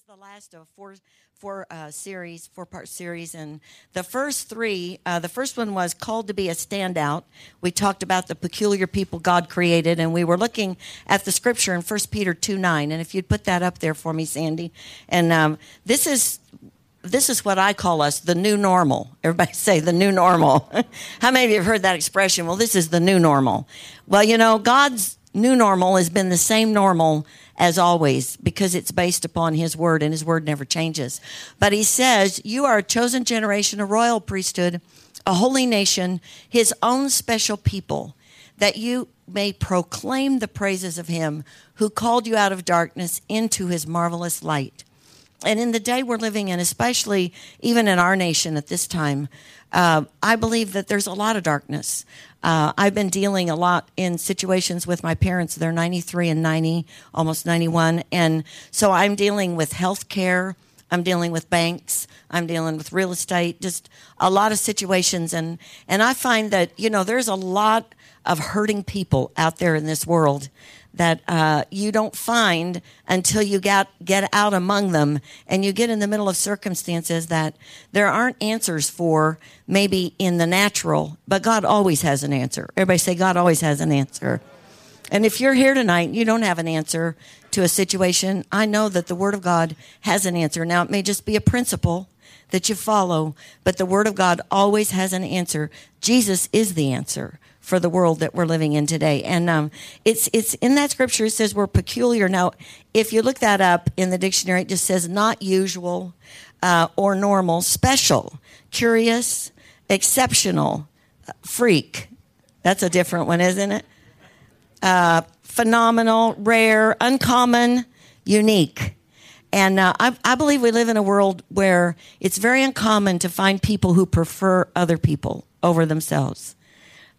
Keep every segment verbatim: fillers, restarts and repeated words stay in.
is the last of four, four uh, series, four-part series, and the first three, uh, the first one was Called to be a Standout. We talked about the peculiar people God created, and we were looking at the scripture in First Peter two nine, and if you'd put that up there for me, Sandy. And um, this is... This is what I call us, the new normal. Everybody say the new normal. How many of you have heard that expression? Well, this is the new normal. Well, you know, God's new normal has been the same normal as always because it's based upon his word, and his word never changes. But he says, you are a chosen generation, a royal priesthood, a holy nation, his own special people, that you may proclaim the praises of him who called you out of darkness into his marvelous light. And in the day we're living in, especially even in our nation at this time, uh, I believe that there's a lot of darkness. Uh, I've been dealing a lot in situations with my parents. They're ninety-three and ninety, almost ninety-one. And so I'm dealing with health care. I'm dealing with banks. I'm dealing with real estate, just a lot of situations. And, and I find that, you know, there's a lot of hurting people out there in this world that uh, you don't find until you get, get out among them and you get in the middle of circumstances that there aren't answers for, maybe in the natural, but God always has an answer. Everybody say, God always has an answer. And if you're here tonight and you don't have an answer to a situation, I know that the Word of God has an answer. Now, it may just be a principle that you follow, but the Word of God always has an answer. Jesus is the answer for the world that we're living in today. And um, it's it's in that scripture, it says we're peculiar. Now, if you look that up in the dictionary, it just says not usual uh, or normal, special, curious, exceptional, freak. That's a different one, isn't it? Uh, phenomenal, rare, uncommon, unique. And uh, I, I believe we live in a world where it's very uncommon to find people who prefer other people over themselves.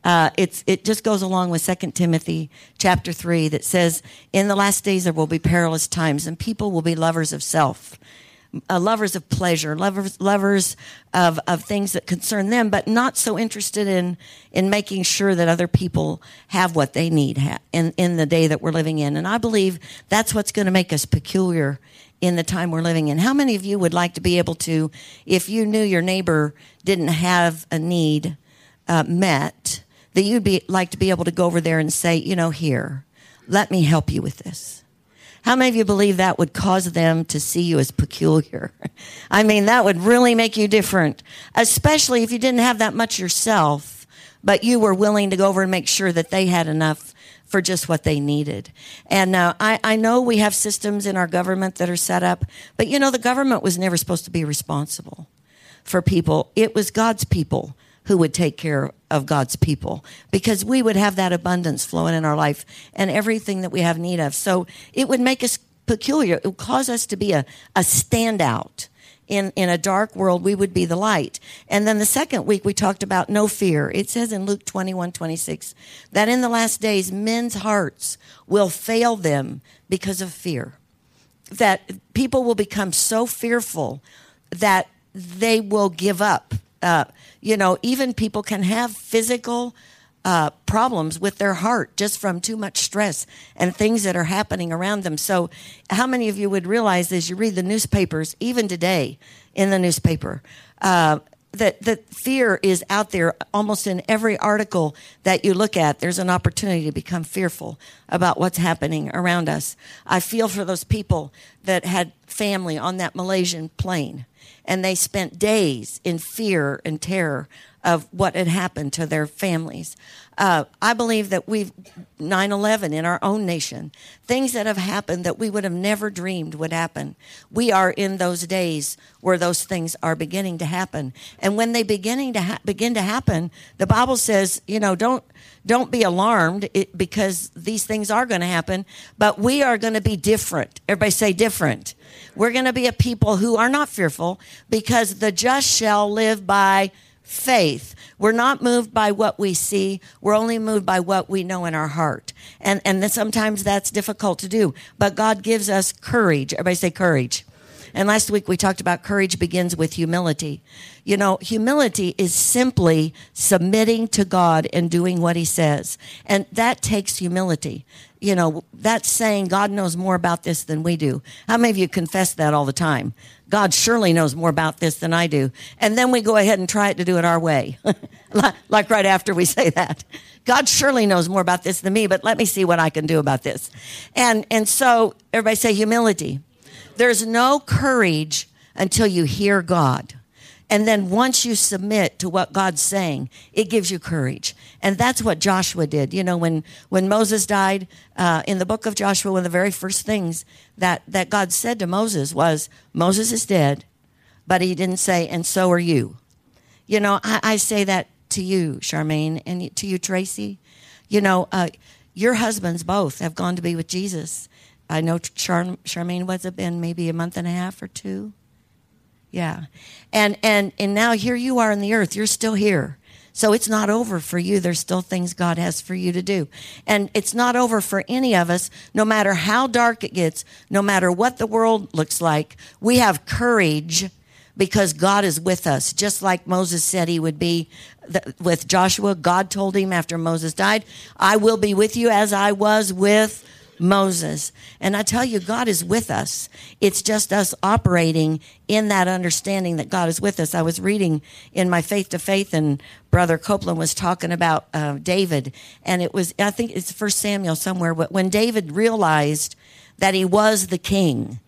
Uh, it's, it just goes along with Second Timothy chapter three that says, in the last days there will be perilous times, and people will be lovers of self, uh, lovers of pleasure, lovers, lovers of, of things that concern them, but not so interested in, in making sure that other people have what they need ha- in, in the day that we're living in. And I believe that's what's going to make us peculiar in the time we're living in. How many of you would like to be able to, if you knew your neighbor didn't have a need uh, met, that you'd be like to be able to go over there and say, you know, here, let me help you with this? How many of you believe that would cause them to see you as peculiar? I mean, that would really make you different, especially if you didn't have that much yourself, but you were willing to go over and make sure that they had enough for just what they needed. And uh, I, I know we have systems in our government that are set up, but, you know, the government was never supposed to be responsible for people. It was God's people who would take care of God's people, because we would have that abundance flowing in our life and everything that we have need of. So it would make us peculiar. It would cause us to be a, a standout. In, in a dark world, we would be the light. And then the second week, we talked about no fear. It says in Luke twenty-one twenty-six that in the last days, men's hearts will fail them because of fear, that people will become so fearful that they will give up. Uh, you know, even people can have physical uh, problems with their heart just from too much stress and things that are happening around them. So how many of you would realize as you read the newspapers, even today in the newspaper, uh, that, that fear is out there almost in every article that you look at. There's an opportunity to become fearful about what's happening around us. I feel for those people that had family on that Malaysian plane, and they spent days in fear and terror of what had happened to their families. Uh, I believe that we've, nine eleven in our own nation, things that have happened that we would have never dreamed would happen. We are in those days where those things are beginning to happen. And when they beginning to ha- begin to happen, the Bible says, you know, don't, don't be alarmed it, because these things are going to happen, but we are going to be different. Everybody say different. We're going to be a people who are not fearful, because the just shall live by faith. We're not moved by what we see. We're only moved by what we know in our heart. And and then sometimes that's difficult to do, but God gives us courage. Everybody say courage. And last week we talked about courage begins with humility. You know, humility is simply submitting to God and doing what he says. And that takes humility. You know, that's saying God knows more about this than we do. How many of you confess that all the time? God surely knows more about this than I do. And then we go ahead and try to do it our way. Like right after we say that. God surely knows more about this than me, but let me see what I can do about this. And and so everybody say humility. There's no courage until you hear God. And then once you submit to what God's saying, it gives you courage. And that's what Joshua did. You know, when, when Moses died, uh, in the book of Joshua, one of the very first things that, that God said to Moses was, Moses is dead, but he didn't say, and so are you. You know, I, I say that to you, Charmaine, and to you, Tracy. You know, uh, your husbands both have gone to be with Jesus. I know Char- Charmaine was been maybe a month and a half or two. Yeah. And, and, and now here you are in the earth. You're still here. So it's not over for you. There's still things God has for you to do. And it's not over for any of us, no matter how dark it gets, no matter what the world looks like. We have courage because God is with us, just like Moses said he would be with Joshua. God told him after Moses died, I will be with you as I was with Moses. And I tell you, God is with us. It's just us operating in that understanding that God is with us. I was reading in my Faith to Faith, and Brother Copeland was talking about uh, David. And it was, I think it's First Samuel somewhere, but when David realized that he was the king,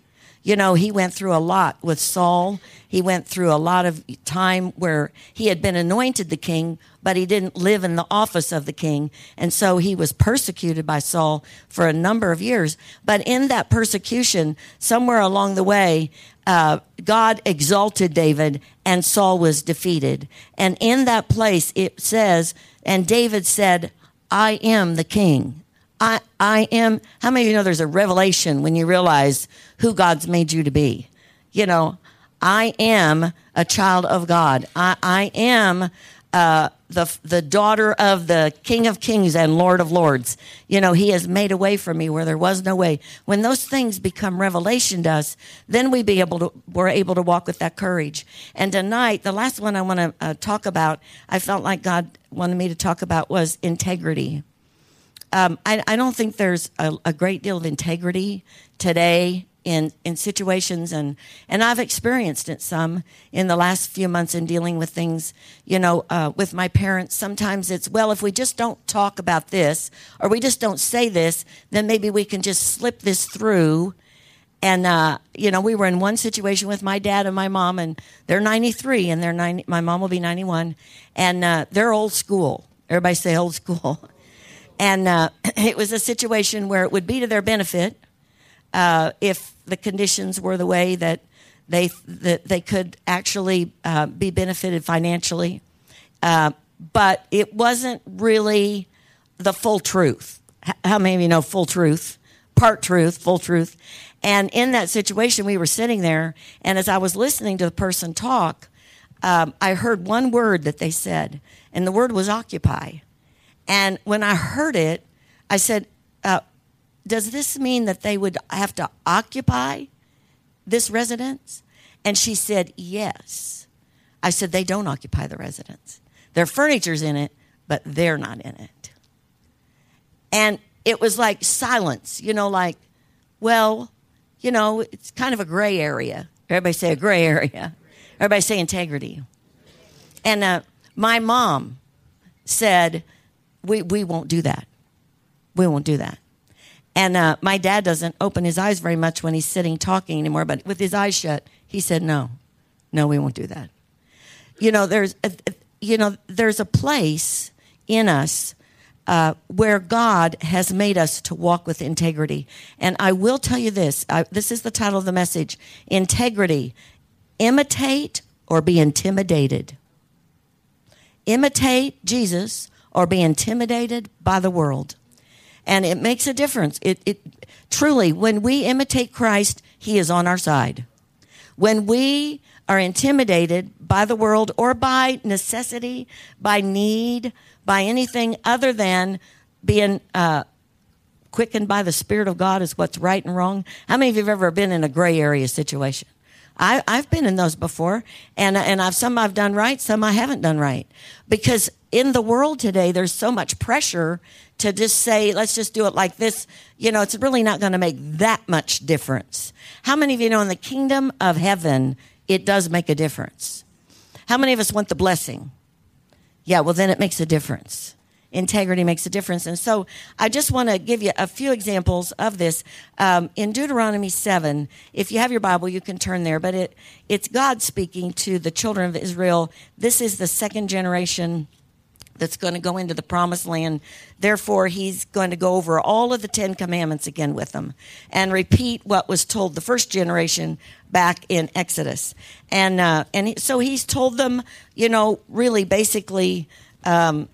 you know, he went through a lot with Saul. He went through a lot of time where he had been anointed the king, but he didn't live in the office of the king. And so he was persecuted by Saul for a number of years. But in that persecution, somewhere along the way, uh, God exalted David and Saul was defeated. And in that place, it says, and David said, I am the king. I, I am, how many of you know there's a revelation when you realize who God's made you to be? You know, I am a child of God. I, I am uh, the the daughter of the King of Kings and Lord of Lords. You know, he has made a way for me where there was no way. When those things become revelation to us, then we be able to, we're able to walk with that courage. And tonight, the last one I want to uh, talk about, I felt like God wanted me to talk about, was integrity. Um, I, I don't think there's a, a great deal of integrity today in, in situations, and, and I've experienced it some in the last few months in dealing with things, you know, uh, with my parents. Sometimes it's, well, if we just don't talk about this or we just don't say this, then maybe we can just slip this through. And, uh, you know, we were in one situation with my dad and my mom, and they're ninety-three and they're ninety, my mom will be ninety-one, and uh, they're old school. Everybody say old school. And uh, it was a situation where it would be to their benefit uh, if the conditions were the way that they that they could actually uh, be benefited financially. Uh, but it wasn't really the full truth. How many of you know full truth? Part truth, full truth. And in that situation, we were sitting there, and as I was listening to the person talk, um, I heard one word that they said, and the word was occupy. And when I heard it, I said, uh, does this mean that they would have to occupy this residence? And she said, yes. I said, they don't occupy the residence. Their furniture's in it, but they're not in it. And it was like silence, you know, like, well, you know, it's kind of a gray area. Everybody say a gray area. Everybody say integrity. And uh, my mom said, We we won't do that. We won't do that. And uh, my dad doesn't open his eyes very much when he's sitting talking anymore, but with his eyes shut, he said, no, no, we won't do that. You know, there's a, you know, there's a place in us uh, where God has made us to walk with integrity. And I will tell you this. I, this is the title of the message. Integrity. Imitate or be intimidated. Imitate Jesus or be intimidated by the world. And it makes a difference. It, it truly, when we imitate Christ, he is on our side. When we are intimidated by the world or by necessity, by need, by anything other than being uh, quickened by the Spirit of God is what's right and wrong. How many of you have ever been in a gray area situation? I, I've been in those before, and and I've some I've done right, some I haven't done right. Because in the world today, there's so much pressure to just say, let's just do it like this. You know, it's really not going to make that much difference. How many of you know in the kingdom of heaven, it does make a difference? How many of us want the blessing? Yeah, well, then it makes a difference. Integrity makes a difference. And so I just want to give you a few examples of this. Um, in Deuteronomy seven, if you have your Bible, you can turn there. But it it's God speaking to the children of Israel. This is the second generation that's going to go into the promised land. Therefore, he's going to go over all of the Ten Commandments again with them and repeat what was told the first generation back in Exodus. And uh, and so he's told them, you know, really basically um,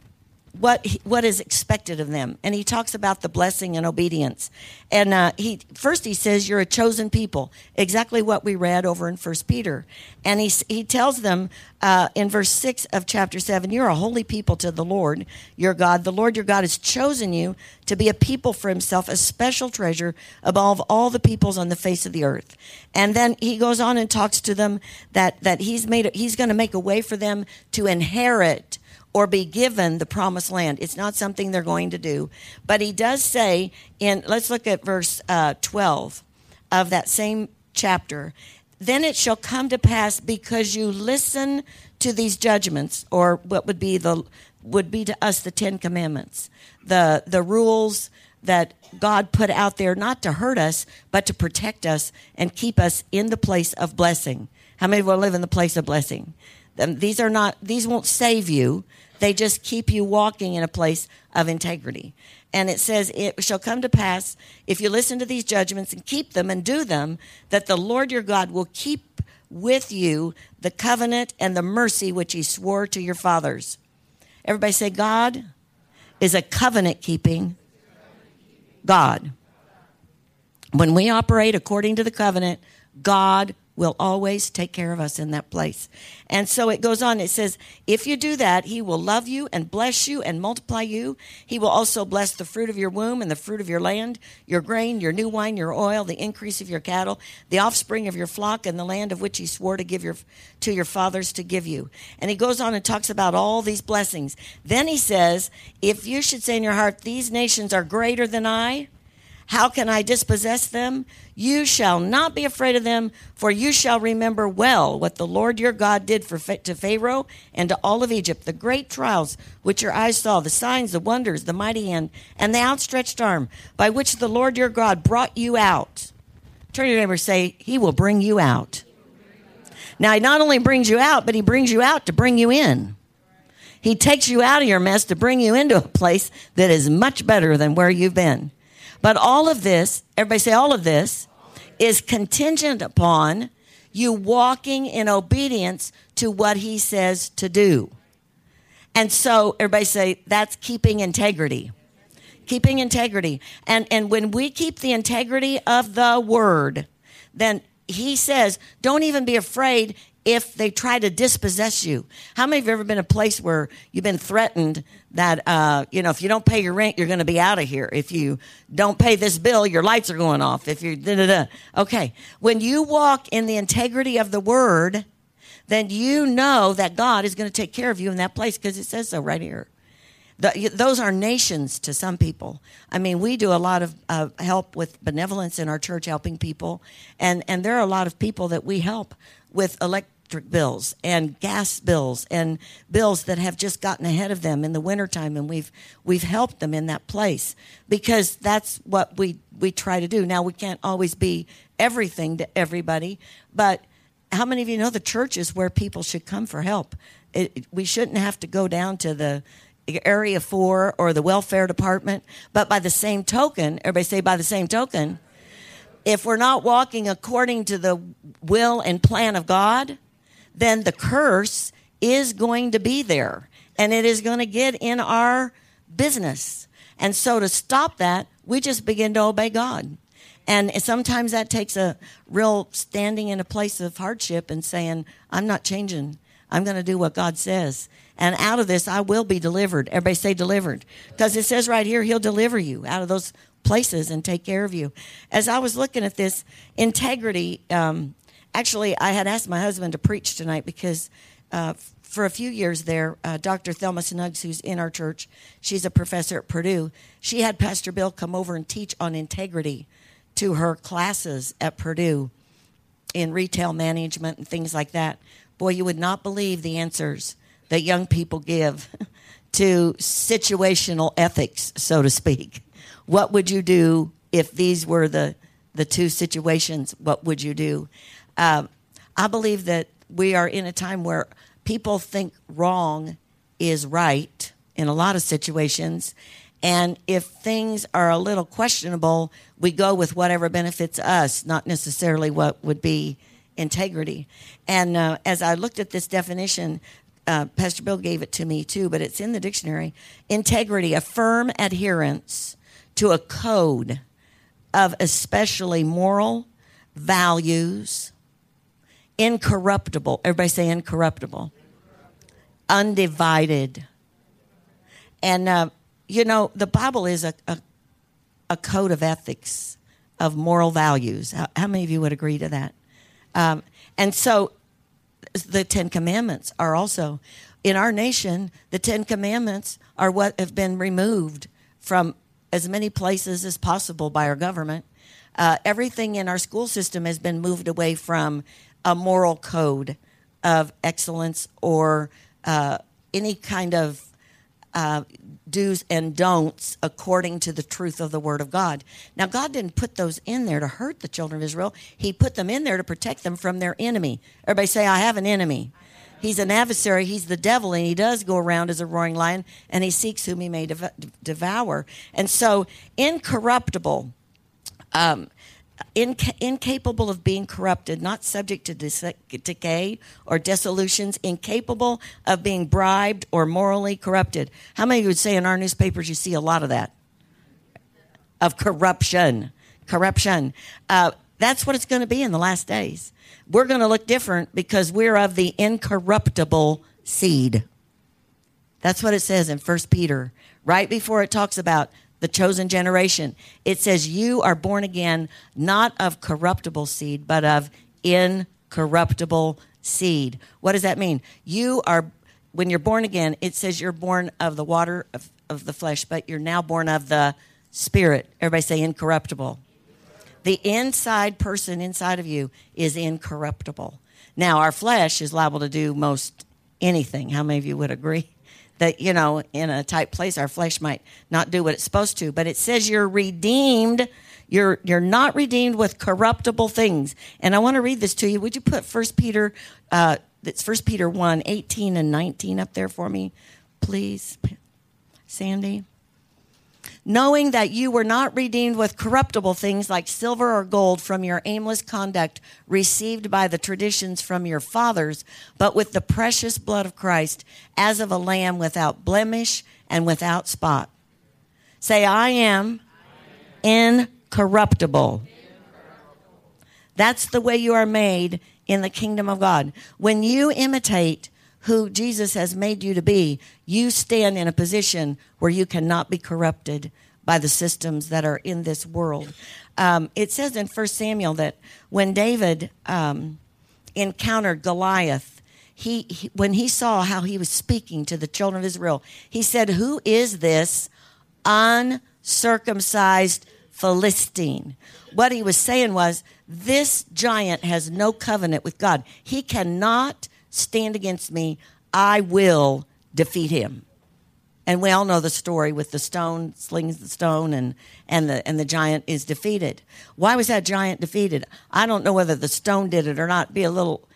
what what is expected of them. And he talks about the blessing and obedience. And uh, he first he says, you're a chosen people, exactly what we read over in First Peter. And he he tells them uh, in verse six of chapter seven, you're a holy people to the Lord your God. The Lord your God has chosen you to be a people for himself, a special treasure above all the peoples on the face of the earth. And then he goes on and talks to them that, that he's made he's going to make a way for them to inherit or be given the promised land. It's not something they're going to do. But he does say, in let's look at verse uh, twelve of that same chapter. Then it shall come to pass because you listen to these judgments, or what would be the would be to us the Ten Commandments, the the rules that God put out there not to hurt us, but to protect us and keep us in the place of blessing. How many will live in the place of blessing? These are not; these won't save you. They just keep you walking in a place of integrity. And it says, it shall come to pass, if you listen to these judgments and keep them and do them, that the Lord your God will keep with you the covenant and the mercy which he swore to your fathers. Everybody say, God is a covenant-keeping God. When we operate according to the covenant, God will always take care of us in that place. And so it goes on. It says, if you do that, he will love you and bless you and multiply you. He will also bless the fruit of your womb and the fruit of your land, your grain, your new wine, your oil, the increase of your cattle, the offspring of your flock, and the land of which he swore to give your to your fathers to give you. And he goes on and talks about all these blessings. Then he says, if you should say in your heart, these nations are greater than I, how can I dispossess them? You shall not be afraid of them, for you shall remember well what the Lord your God did for to Pharaoh and to all of Egypt, the great trials which your eyes saw, the signs, the wonders, the mighty hand, and the outstretched arm by which the Lord your God brought you out. Turn to your neighbor and say, he will bring you out. Now, he not only brings you out, but he brings you out to bring you in. He takes you out of your mess to bring you into a place that is much better than where you've been. But all of this, everybody say all of this, is contingent upon you walking in obedience to what he says to do. And so everybody say that's keeping integrity. Keeping integrity. And and when we keep the integrity of the word, then he says, don't even be afraid if they try to dispossess you. How many of you have ever been in a place where you've been threatened that, uh, you know, if you don't pay your rent, you're going to be out of here. If you don't pay this bill, your lights are going off. If you da-da-da. Okay. When you walk in the integrity of the word, then you know that God is going to take care of you in that place because it says so right here. The, those are nations to some people. I mean, we do a lot of uh, help with benevolence in our church, helping people. And, and there are a lot of people that we help with electric bills and gas bills and bills that have just gotten ahead of them in the wintertime. And we've we've helped them in that place because that's what we, we try to do. Now, we can't always be everything to everybody. But how many of you know the church is where people should come for help? It, it, we shouldn't have to go down to the Area four or the welfare department. But by the same token, everybody say by the same token, if we're not walking according to the will and plan of God, then the curse is going to be there and it is going to get in our business. And so to stop that, we just begin to obey God. And sometimes that takes a real standing in a place of hardship and saying, I'm not changing. I'm going to do what God says. And out of this, I will be delivered. Everybody say delivered. Because it says right here, he'll deliver you out of those places and take care of you. As I was looking at this, integrity um, Actually, I had asked my husband to preach tonight because uh, for a few years there, uh, Doctor Thelma Snuggs, who's in our church, she's a professor at Purdue, she had Pastor Bill come over and teach on integrity to her classes at Purdue in retail management and things like that. Boy, you would not believe the answers that young people give to situational ethics, so to speak. What would you do if these were the, the two situations? What would you do? Um, I believe that we are in a time where people think wrong is right in a lot of situations. And if things are a little questionable, we go with whatever benefits us, not necessarily what would be integrity. And uh, as I looked at this definition, uh, Pastor Bill gave it to me too, but it's in the dictionary. Integrity, a firm adherence to a code of especially moral values, incorruptible, everybody say incorruptible, undivided. And, uh, you know, the Bible is a, a, a code of ethics, of moral values. How, how many of you would agree to that? Um, and so the Ten Commandments are also, in our nation, the Ten Commandments are what have been removed from as many places as possible by our government. Uh, everything in our school system has been moved away from a moral code of excellence or uh, any kind of Uh, do's and don'ts according to the truth of the Word of God. Now, God didn't put those in there to hurt the children of Israel. He put them in there to protect them from their enemy. Everybody say, I have an enemy. He's an adversary. He's the devil, and he does go around as a roaring lion, and he seeks whom he may dev- devour. And so, incorruptible, um, inca- incapable of being corrupted, not subject to dis- decay or dissolutions, incapable of being bribed or morally corrupted. How many of you would say in our newspapers you see a lot of that? Of corruption. Corruption. Uh, that's what it's going to be in the last days. We're going to look different because we're of the incorruptible seed. That's what it says in First Peter. Right before it talks about the chosen generation, it says, you are born again, not of corruptible seed, but of incorruptible seed. What does that mean? You are, when you're born again, it says you're born of the water of, of the flesh, but you're now born of the Spirit. Everybody say incorruptible. The inside person inside of you is incorruptible. Now, our flesh is liable to do most anything. How many of you would agree? That, you know, in a tight place, our flesh might not do what it's supposed to. But it says you're redeemed. You're you're not redeemed with corruptible things. And I want to read this to you. Would you put First Peter, uh, it's First Peter one, eighteen and nineteen up there for me, please, Sandy? Knowing that you were not redeemed with corruptible things like silver or gold from your aimless conduct received by the traditions from your fathers, but with the precious blood of Christ as of a lamb without blemish and without spot. Say, I am, I am. Incorruptible. Incorruptible. That's the way you are made in the kingdom of God. When you imitate who Jesus has made you to be, you stand in a position where you cannot be corrupted by the systems that are in this world. Um, it says in First Samuel that when David um, encountered Goliath, he, he when he saw how he was speaking to the children of Israel, he said, who is this uncircumcised Philistine? What he was saying was, this giant has no covenant with God. He cannot stand against me, I will defeat him. And we all know the story with the stone, slings the stone, and, and, the, and the giant is defeated. Why was that giant defeated? I don't know whether the stone did it or not. It'd be a little,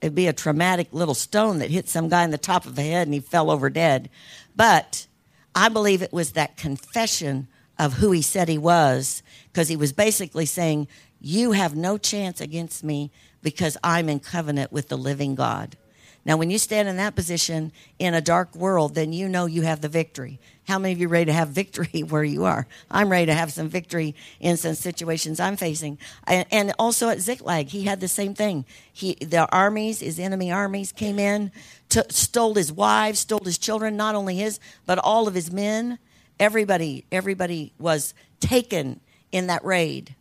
it'd be a traumatic little stone that hit some guy in the top of the head and he fell over dead. But I believe it was that confession of who he said he was, because he was basically saying, you have no chance against me, because I'm in covenant with the living God. Now, when you stand in that position in a dark world, then you know you have the victory. How many of you are ready to have victory where you are? I'm ready to have some victory in some situations I'm facing. And also at Ziklag, he had the same thing. He, the armies, his enemy armies came in, t- stole his wives, stole his children, not only his, but all of his men. Everybody, everybody was taken in that raid.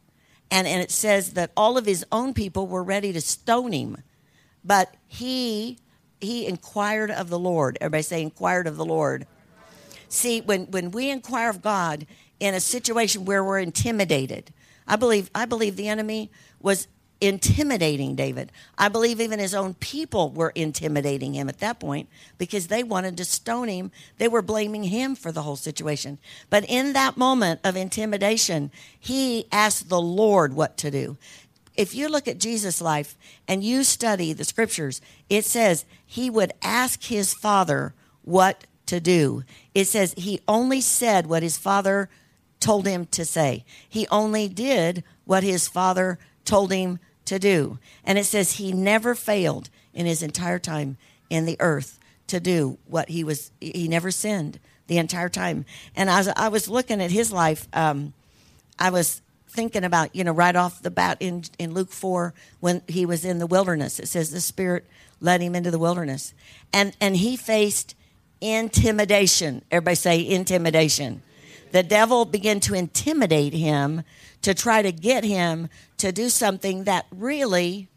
And, and it says that all of his own people were ready to stone him. But he he inquired of the Lord. Everybody say, inquired of the Lord. See, when, when we inquire of God in a situation where we're intimidated, I believe I believe the enemy was intimidating David. I believe even his own people were intimidating him at that point because they wanted to stone him. They were blaming him for the whole situation. But in that moment of intimidation, he asked the Lord what to do. If you look at Jesus' life and you study the scriptures, it says he would ask his father what to do. It says he only said what his father told him to say. He only did what his father told him to do. And it says he never failed in his entire time in the earth to do what he was, he never sinned the entire time. And as I was looking at his life, um, I was thinking about, you know, right off the bat in, in Luke four, when he was in the wilderness, it says the Spirit led him into the wilderness. And, and he faced intimidation. Everybody say intimidation. The devil began to intimidate him to try to get him to do something that really,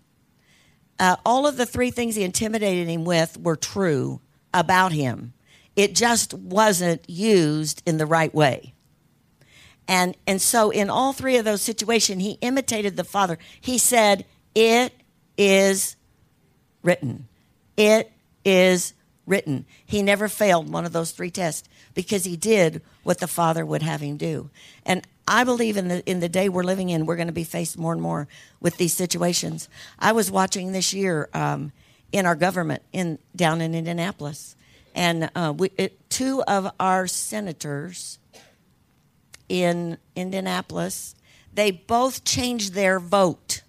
uh, all of the three things he intimidated him with were true about him. It just wasn't used in the right way. And and so in all three of those situations, he imitated the Father. He said, it is written. It is written. He never failed one of those three tests because he did what the Father would have him do. And I believe in the in the day we're living in, we're going to be faced more and more with these situations. I was watching this year um, in our government in down in Indianapolis. And uh, we, it, two of our senators in Indianapolis, they both changed their vote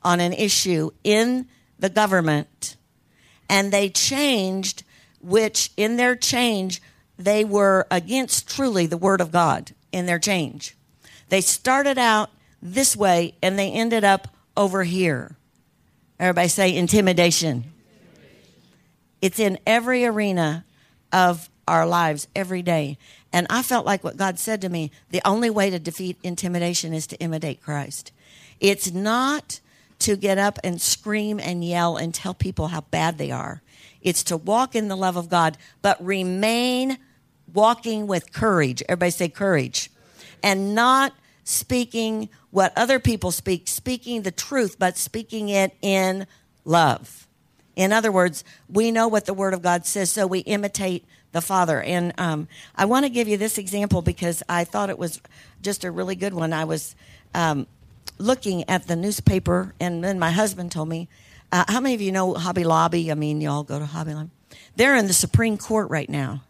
on an issue in the government, and they changed, which in their change, they were against truly the Word of God in their change. They started out this way, and they ended up over here. Everybody say intimidation. intimidation. It's in every arena of our lives every day. And I felt like what God said to me, the only way to defeat intimidation is to imitate Christ. It's not to get up and scream and yell and tell people how bad they are. It's to walk in the love of God, but remain walking with courage. Everybody say courage. And not speaking what other people speak, speaking the truth, but speaking it in love. In other words, we know what the Word of God says, so we imitate the Father. And um, I want to give you this example because I thought it was just a really good one. I was um, looking at the newspaper, and then my husband told me, uh, how many of you know Hobby Lobby? I mean, you all go to Hobby Lobby. They're in the Supreme Court right now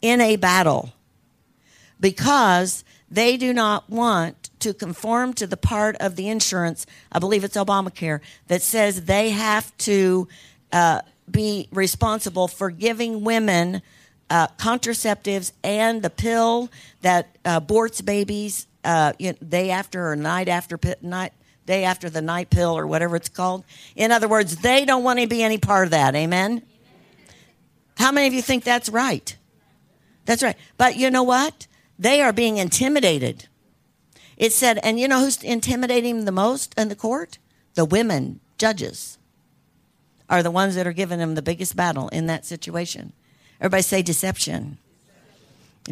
in a battle because they do not want to conform to the part of the insurance, I believe it's Obamacare, that says they have to uh, be responsible for giving women uh, contraceptives and the pill that uh, aborts babies uh, you know, day after or night after night, day after the night pill or whatever it's called. In other words, they don't want to be any part of that. Amen? Amen. How many of you think that's right? That's right. But you know what? They are being intimidated. It said, and you know who's intimidating the most in the court? The women judges are the ones that are giving them the biggest battle in that situation. Everybody say deception. deception.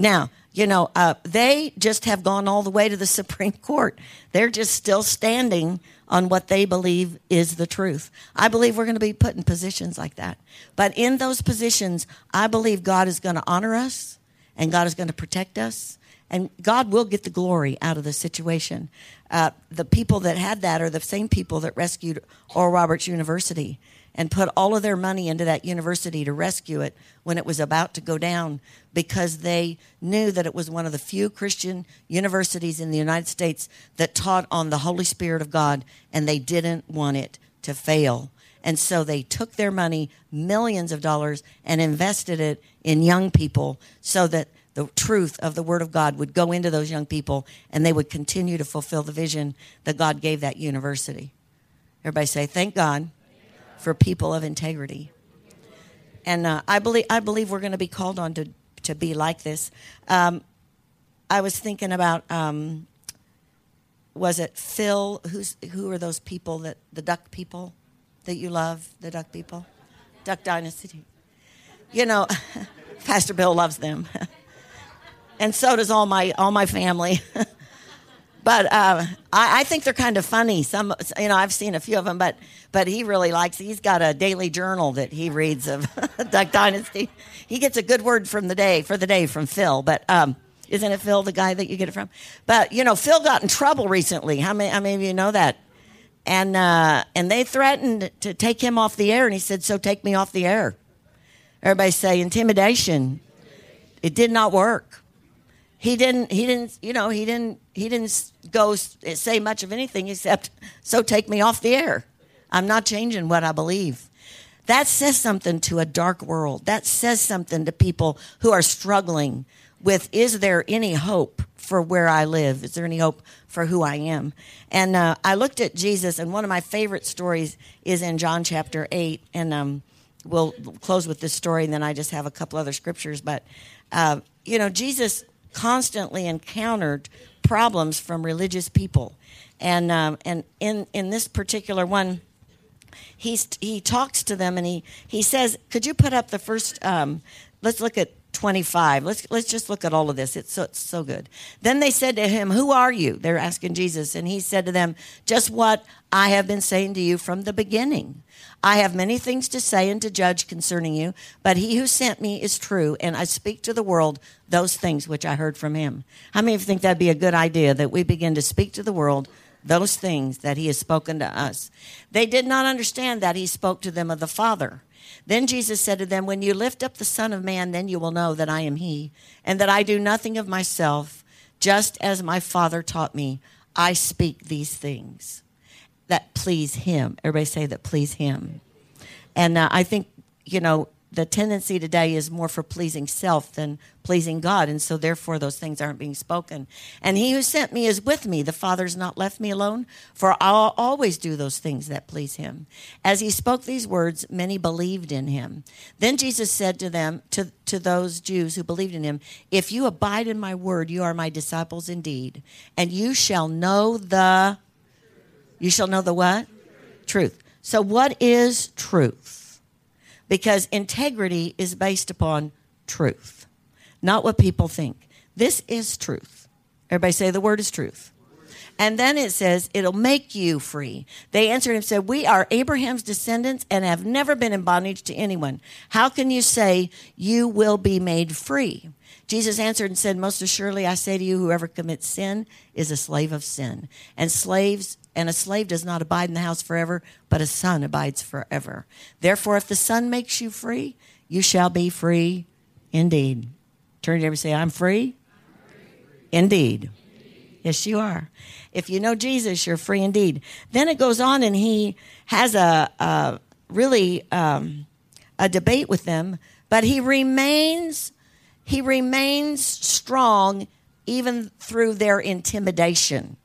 Now, you know, uh, they just have gone all the way to the Supreme Court. They're just still standing on what they believe is the truth. I believe we're going to be put in positions like that. But in those positions, I believe God is going to honor us. And God is going to protect us. And God will get the glory out of the situation. Uh, the people that had that are the same people that rescued Oral Roberts University and put all of their money into that university to rescue it when it was about to go down because they knew that it was one of the few Christian universities in the United States that taught on the Holy Spirit of God, and they didn't want it to fail. And so they took their money, millions of dollars, and invested it in young people so that the truth of the Word of God would go into those young people and they would continue to fulfill the vision that God gave that university. Everybody say, thank God for people of integrity. And uh, I believe I believe we're going to be called on to, to be like this. Um, I was thinking about um, was it Phil? Who's who are those people that the duck people that you love? The duck people, Duck Dynasty. You know, Pastor Bill loves them, and so does all my all my family. But uh, I, I think they're kind of funny. Some, you know, I've seen a few of them, but but he really likes. He's got a daily journal that he reads of Duck Dynasty. He gets a good word from the day for the day from Phil. But um, isn't it Phil, the guy that you get it from? But you know, Phil got in trouble recently. How many? How many of you know that? And uh, and they threatened to take him off the air, and he said, "So take me off the air." Everybody say intimidation. It did not work. He didn't. He didn't. You know. He didn't. He didn't go say much of anything except, "So take me off the air. I'm not changing what I believe." That says something to a dark world. That says something to people who are struggling with, is there any hope for where I live? Is there any hope for who I am? And uh, I looked at Jesus, and one of my favorite stories is in John chapter eight. And um, we'll close with this story, and then I just have a couple other scriptures. But, uh, you know, Jesus constantly encountered problems from religious people, and um, and in, in this particular one, he's he talks to them, and he, he says, "Could you put up the first? Um, let's look at twenty-five. Let's let's just look at all of this. It's so it's so good." Then they said to him, "Who are you?" They're asking Jesus, and he said to them, "Just what I have been saying to you from the beginning. I have many things to say and to judge concerning you, but he who sent me is true, and I speak to the world those things which I heard from him." How many of you think that'd be a good idea, that we begin to speak to the world those things that he has spoken to us? They did not understand that he spoke to them of the Father. Then Jesus said to them, "When you lift up the Son of Man, then you will know that I am he, and that I do nothing of myself, just as my Father taught me, I speak these things that please him." Everybody say that please him. And uh, I think, you know, the tendency today is more for pleasing self than pleasing God, and so therefore those things aren't being spoken. "And he who sent me is with me. The Father's not left me alone, for I'll always do those things that please him." As he spoke these words, many believed in him. Then Jesus said to them, to, to those Jews who believed in him, "If you abide in my word, you are my disciples indeed, and you shall know the, you shall know the what? Truth." So what is truth? Because integrity is based upon truth, not what people think. This is truth. Everybody say the word is truth. And then it says, "It'll make you free." They answered him and said, "We are Abraham's descendants and have never been in bondage to anyone. How can you say you will be made free?" Jesus answered and said, "Most assuredly I say to you, whoever commits sin is a slave of sin. And slaves and a slave does not abide in the house forever, but a son abides forever. Therefore, if the son makes you free, you shall be free indeed." Turn to everybody and say, "I'm free, I'm free. Indeed. indeed." Yes, you are. If you know Jesus, you're free indeed. Then it goes on, and he has a, a really um, a debate with them, but he remains He remains strong even through their intimidation.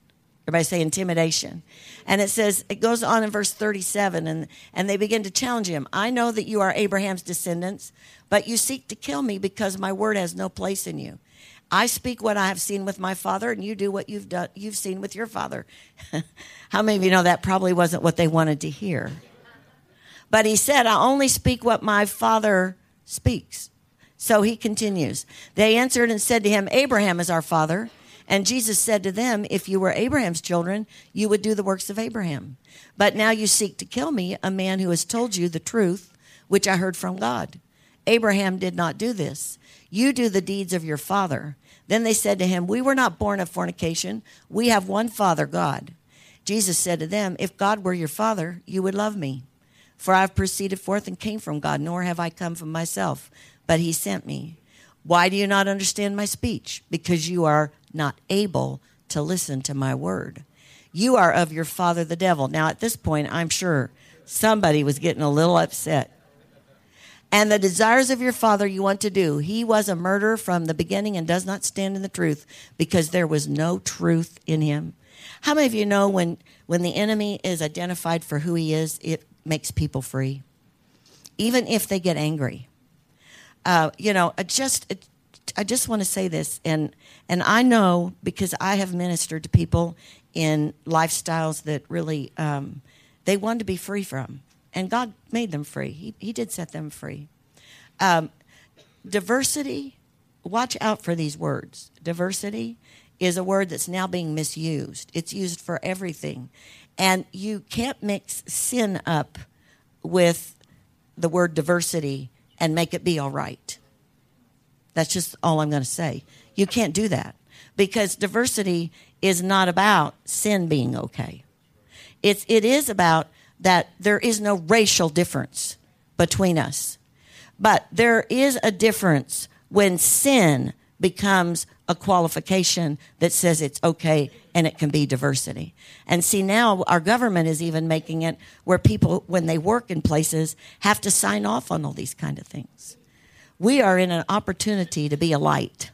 Everybody say intimidation. And it says, it goes on in verse thirty-seven, and, and they begin to challenge him. "I know that you are Abraham's descendants, but you seek to kill me because my word has no place in you. I speak what I have seen with my father, and you do what you've done, you've seen with your father." How many of you know that probably wasn't what they wanted to hear? But he said, "I only speak what my father speaks." So he continues. They answered and said to him, "Abraham is our father." And Jesus said to them, "If you were Abraham's children, you would do the works of Abraham. But now you seek to kill me, a man who has told you the truth, which I heard from God. Abraham did not do this. You do the deeds of your father." Then they said to him, "We were not born of fornication. We have one father, God." Jesus said to them, "If God were your father, you would love me. For I have proceeded forth and came from God, nor have I come from myself, but he sent me. Why do you not understand my speech? Because you are not able to listen to my word. You are of your father, the devil." Now, at this point, I'm sure somebody was getting a little upset. "And the desires of your father you want to do. He was a murderer from the beginning and does not stand in the truth, because there was no truth in him." How many of you know when, when the enemy is identified for who he is, it makes people free, even if they get angry? Uh, you know, I just I just want to say this, and and I know, because I have ministered to people in lifestyles that really um, they wanted to be free from. And God made them free. He, he did set them free. Um, diversity, watch out for these words. Diversity is a word that's now being misused. It's used for everything. And you can't mix sin up with the word diversity and make it be all right. That's just all I'm going to say. You can't do that, because diversity is not about sin being okay. It's, it is about that there is no racial difference between us. But there is a difference when sin becomes a qualification that says it's okay and it can be diversity. And see, now our government is even making it where people, when they work in places, have to sign off on all these kind of things. We are in an opportunity to be a light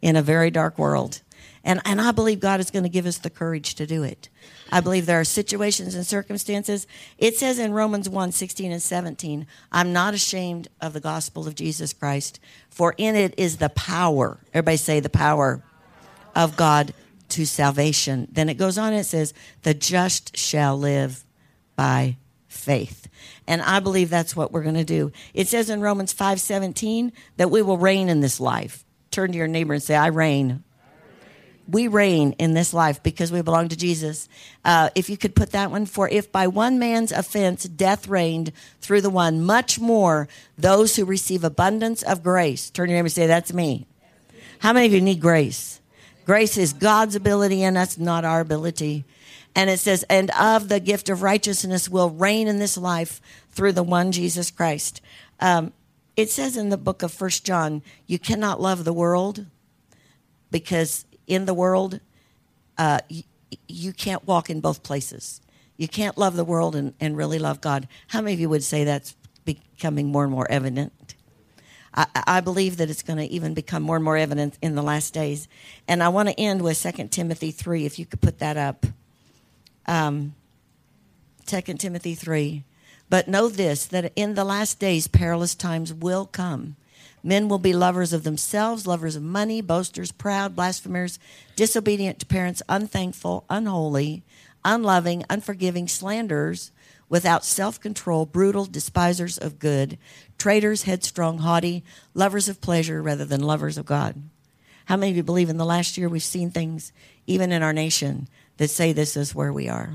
in a very dark world. And and I believe God is going to give us the courage to do it. I believe there are situations and circumstances. It says in Romans one, sixteen and seventeen, I'm not ashamed of the gospel of Jesus Christ, for in it is the power, everybody say the power, of God to salvation. Then it goes on and it says, the just shall live by faith. And I believe that's what we're going to do. It says in Romans five, seventeen, that we will reign in this life. Turn to your neighbor and say, I reign. We reign in this life because we belong to Jesus. Uh, if you could put that one, for if by one man's offense death reigned through the one, much more those who receive abundance of grace. Turn to your neighbor and say, that's me. How many of you need grace? Grace is God's ability in us, not our ability. And it says, and of the gift of righteousness will reign in this life through the one Jesus Christ. Um, it says in the book of First John, you cannot love the world, because in the world, uh, you, you can't walk in both places. You can't love the world and, and really love God. How many of you would say that's becoming more and more evident? I, I believe that it's going to even become more and more evident in the last days. And I want to end with Second Timothy three, if you could put that up. Um, Second Timothy three. But know this, that in the last days, perilous times will come. Men will be lovers of themselves, lovers of money, boasters, proud, blasphemers, disobedient to parents, unthankful, unholy, unloving, unforgiving, slanderers, without self-control, brutal, despisers of good, traitors, headstrong, haughty, lovers of pleasure rather than lovers of God. How many of you believe in the last year we've seen things, even in our nation, that say this is where we are?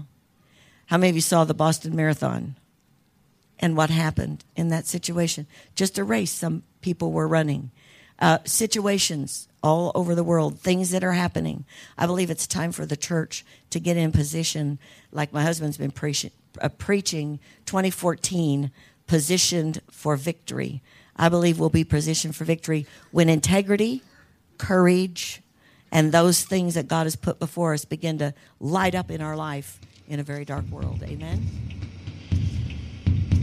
How many of you saw the Boston Marathon and what happened in that situation? Just a race some people were running. Uh, situations all over the world, things that are happening. I believe it's time for the church to get in position, like my husband's been preaching, uh, preaching twenty fourteen, positioned for victory. I believe we'll be positioned for victory when integrity, courage, and those things that God has put before us begin to light up in our life in a very dark world. Amen.